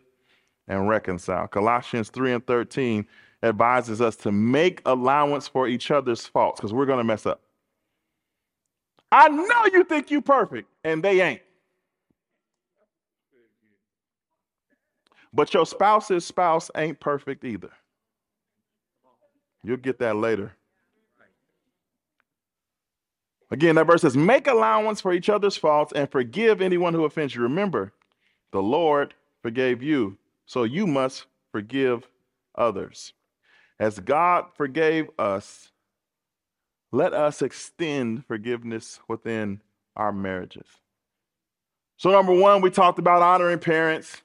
and reconcile. Colossians three and thirteen advises us to make allowance for each other's faults, because we're going to mess up. I know you think you're perfect, and they ain't. But your spouse's spouse ain't perfect either. You'll get that later. Again, that verse says, make allowance for each other's faults and forgive anyone who offends you. Remember, the Lord forgave you, so you must forgive others. As God forgave us, let us extend forgiveness within our marriages. So number one, we talked about honoring parents.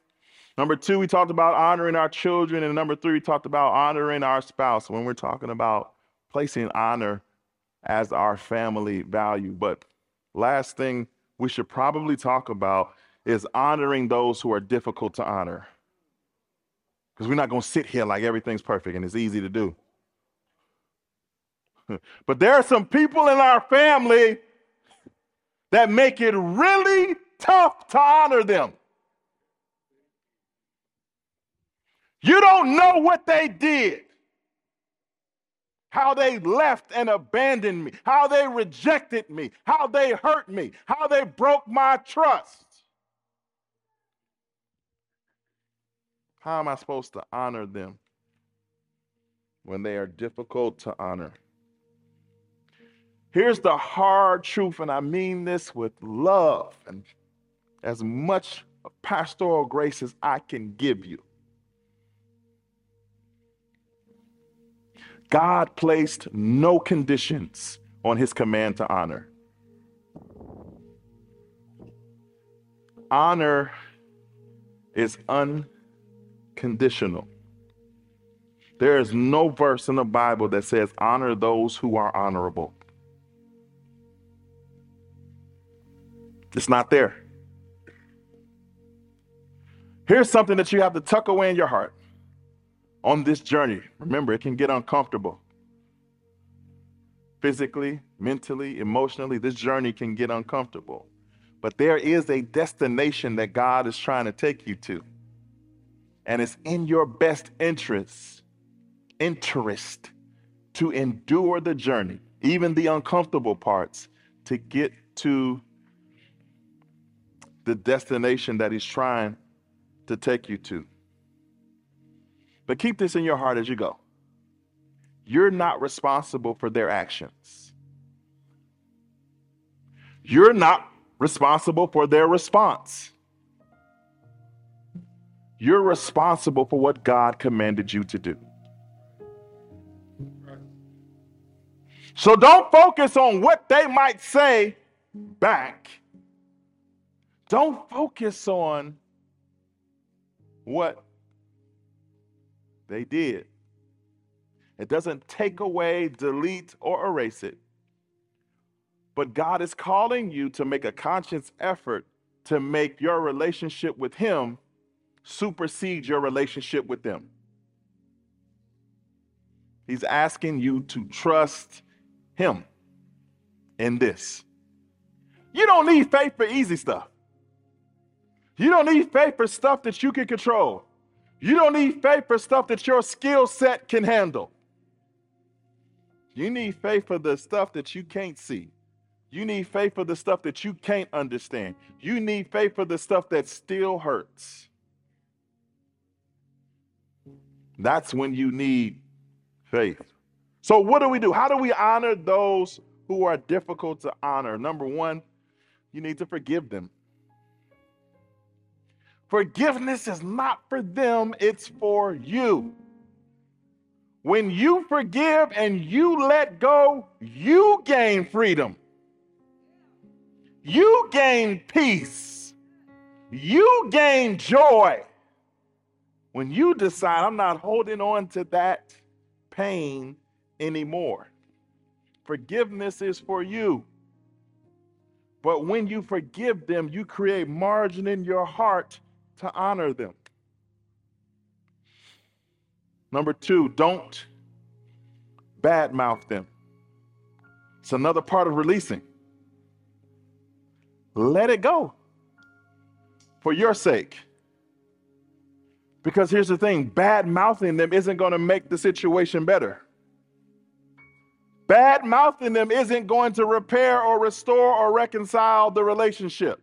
Number two, we talked about honoring our children. And number three, we talked about honoring our spouse when we're talking about placing honor as our family value. But last thing we should probably talk about is honoring those who are difficult to honor. Because we're not going to sit here like everything's perfect and it's easy to do. But there are some people in our family that make it really tough to honor them. You don't know what they did, how they left and abandoned me, how they rejected me, how they hurt me, how they broke my trust. How am I supposed to honor them when they are difficult to honor? Here's the hard truth, and I mean this with love and as much pastoral grace as I can give you. God placed no conditions on his command to honor. Honor is unconditional. There is no verse in the Bible that says honor those who are honorable. It's not there. Here's something that you have to tuck away in your heart. On this journey, remember, it can get uncomfortable. Physically, mentally, emotionally, this journey can get uncomfortable. But there is a destination that God is trying to take you to. And it's in your best interest, interest to endure the journey, even the uncomfortable parts, to get to the destination that he's trying to take you to. But keep this in your heart as you go. You're not responsible for their actions. You're not responsible for their response. You're responsible for what God commanded you to do. So don't focus on what they might say back. Don't focus on what they did. It doesn't take away, delete, or erase it. But God is calling you to make a conscious effort to make your relationship with him supersede your relationship with them. He's asking you to trust him in this. You don't need faith for easy stuff. You don't need faith for stuff that you can control. You don't need faith for stuff that your skill set can handle. You need faith for the stuff that you can't see. You need faith for the stuff that you can't understand. You need faith for the stuff that still hurts. That's when you need faith. So what do we do? How do we honor those who are difficult to honor? Number one, you need to forgive them. Forgiveness is not for them, it's for you. When you forgive and you let go, you gain freedom. You gain peace. You gain joy. When you decide, I'm not holding on to that pain anymore. Forgiveness is for you. But when you forgive them, you create margin in your heart to honor them. Number two, don't badmouth them. It's another part of releasing. Let it go for your sake. Because here's the thing, bad mouthing them isn't going to make the situation better. Bad mouthing them isn't going to repair or restore or reconcile the relationship.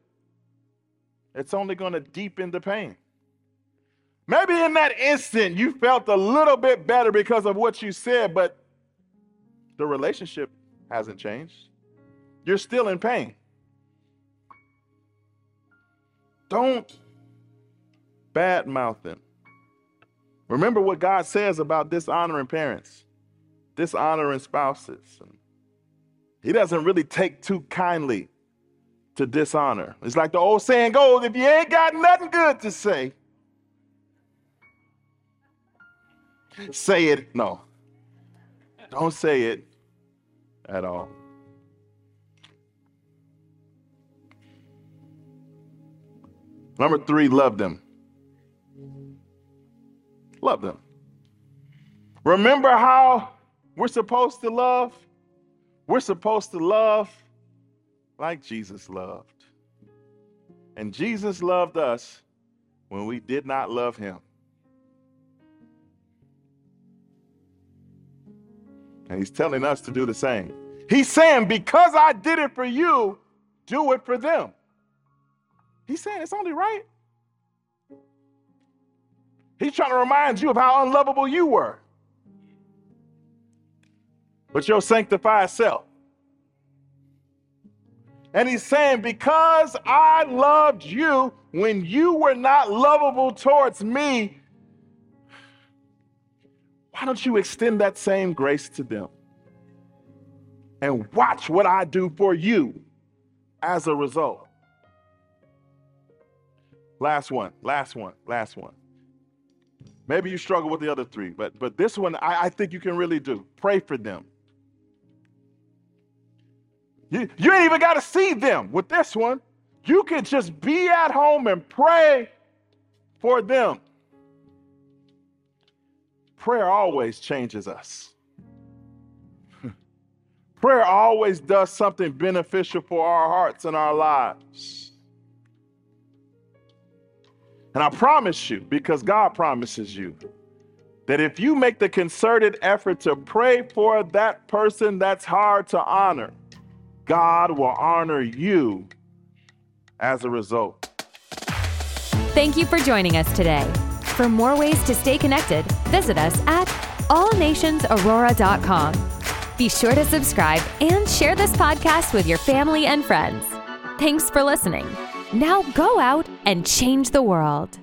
It's only going to deepen the pain. Maybe in that instant, you felt a little bit better because of what you said, but the relationship hasn't changed. You're still in pain. Don't badmouth them. Remember what God says about dishonoring parents, dishonoring spouses. He doesn't really take too kindly to dishonor. It's like the old saying goes, if you ain't got nothing good to say, say it. No, don't say it at all. Number three, love them. Love them. Remember how we're supposed to love? We're supposed to love like Jesus loved. And Jesus loved us when we did not love him. And he's telling us to do the same. He's saying, because I did it for you, do it for them. He's saying it's only right. He's trying to remind you of how unlovable you were. But your sanctified self. And he's saying, because I loved you when you were not lovable towards me, why don't you extend that same grace to them? And watch what I do for you as a result. Last one, last one, last one. Maybe you struggle with the other three, but but this one I, I think you can really do. Pray for them. You, you ain't even got to see them with this one. You can just be at home and pray for them. Prayer always changes us. Prayer always does something beneficial for our hearts and our lives. And I promise you, because God promises you, that if you make the concerted effort to pray for that person that's hard to honor, God will honor you as a result. Thank you for joining us today. For more ways to stay connected, visit us at all nations aurora dot com. Be sure to subscribe and share this podcast with your family and friends. Thanks for listening. Now go out and change the world.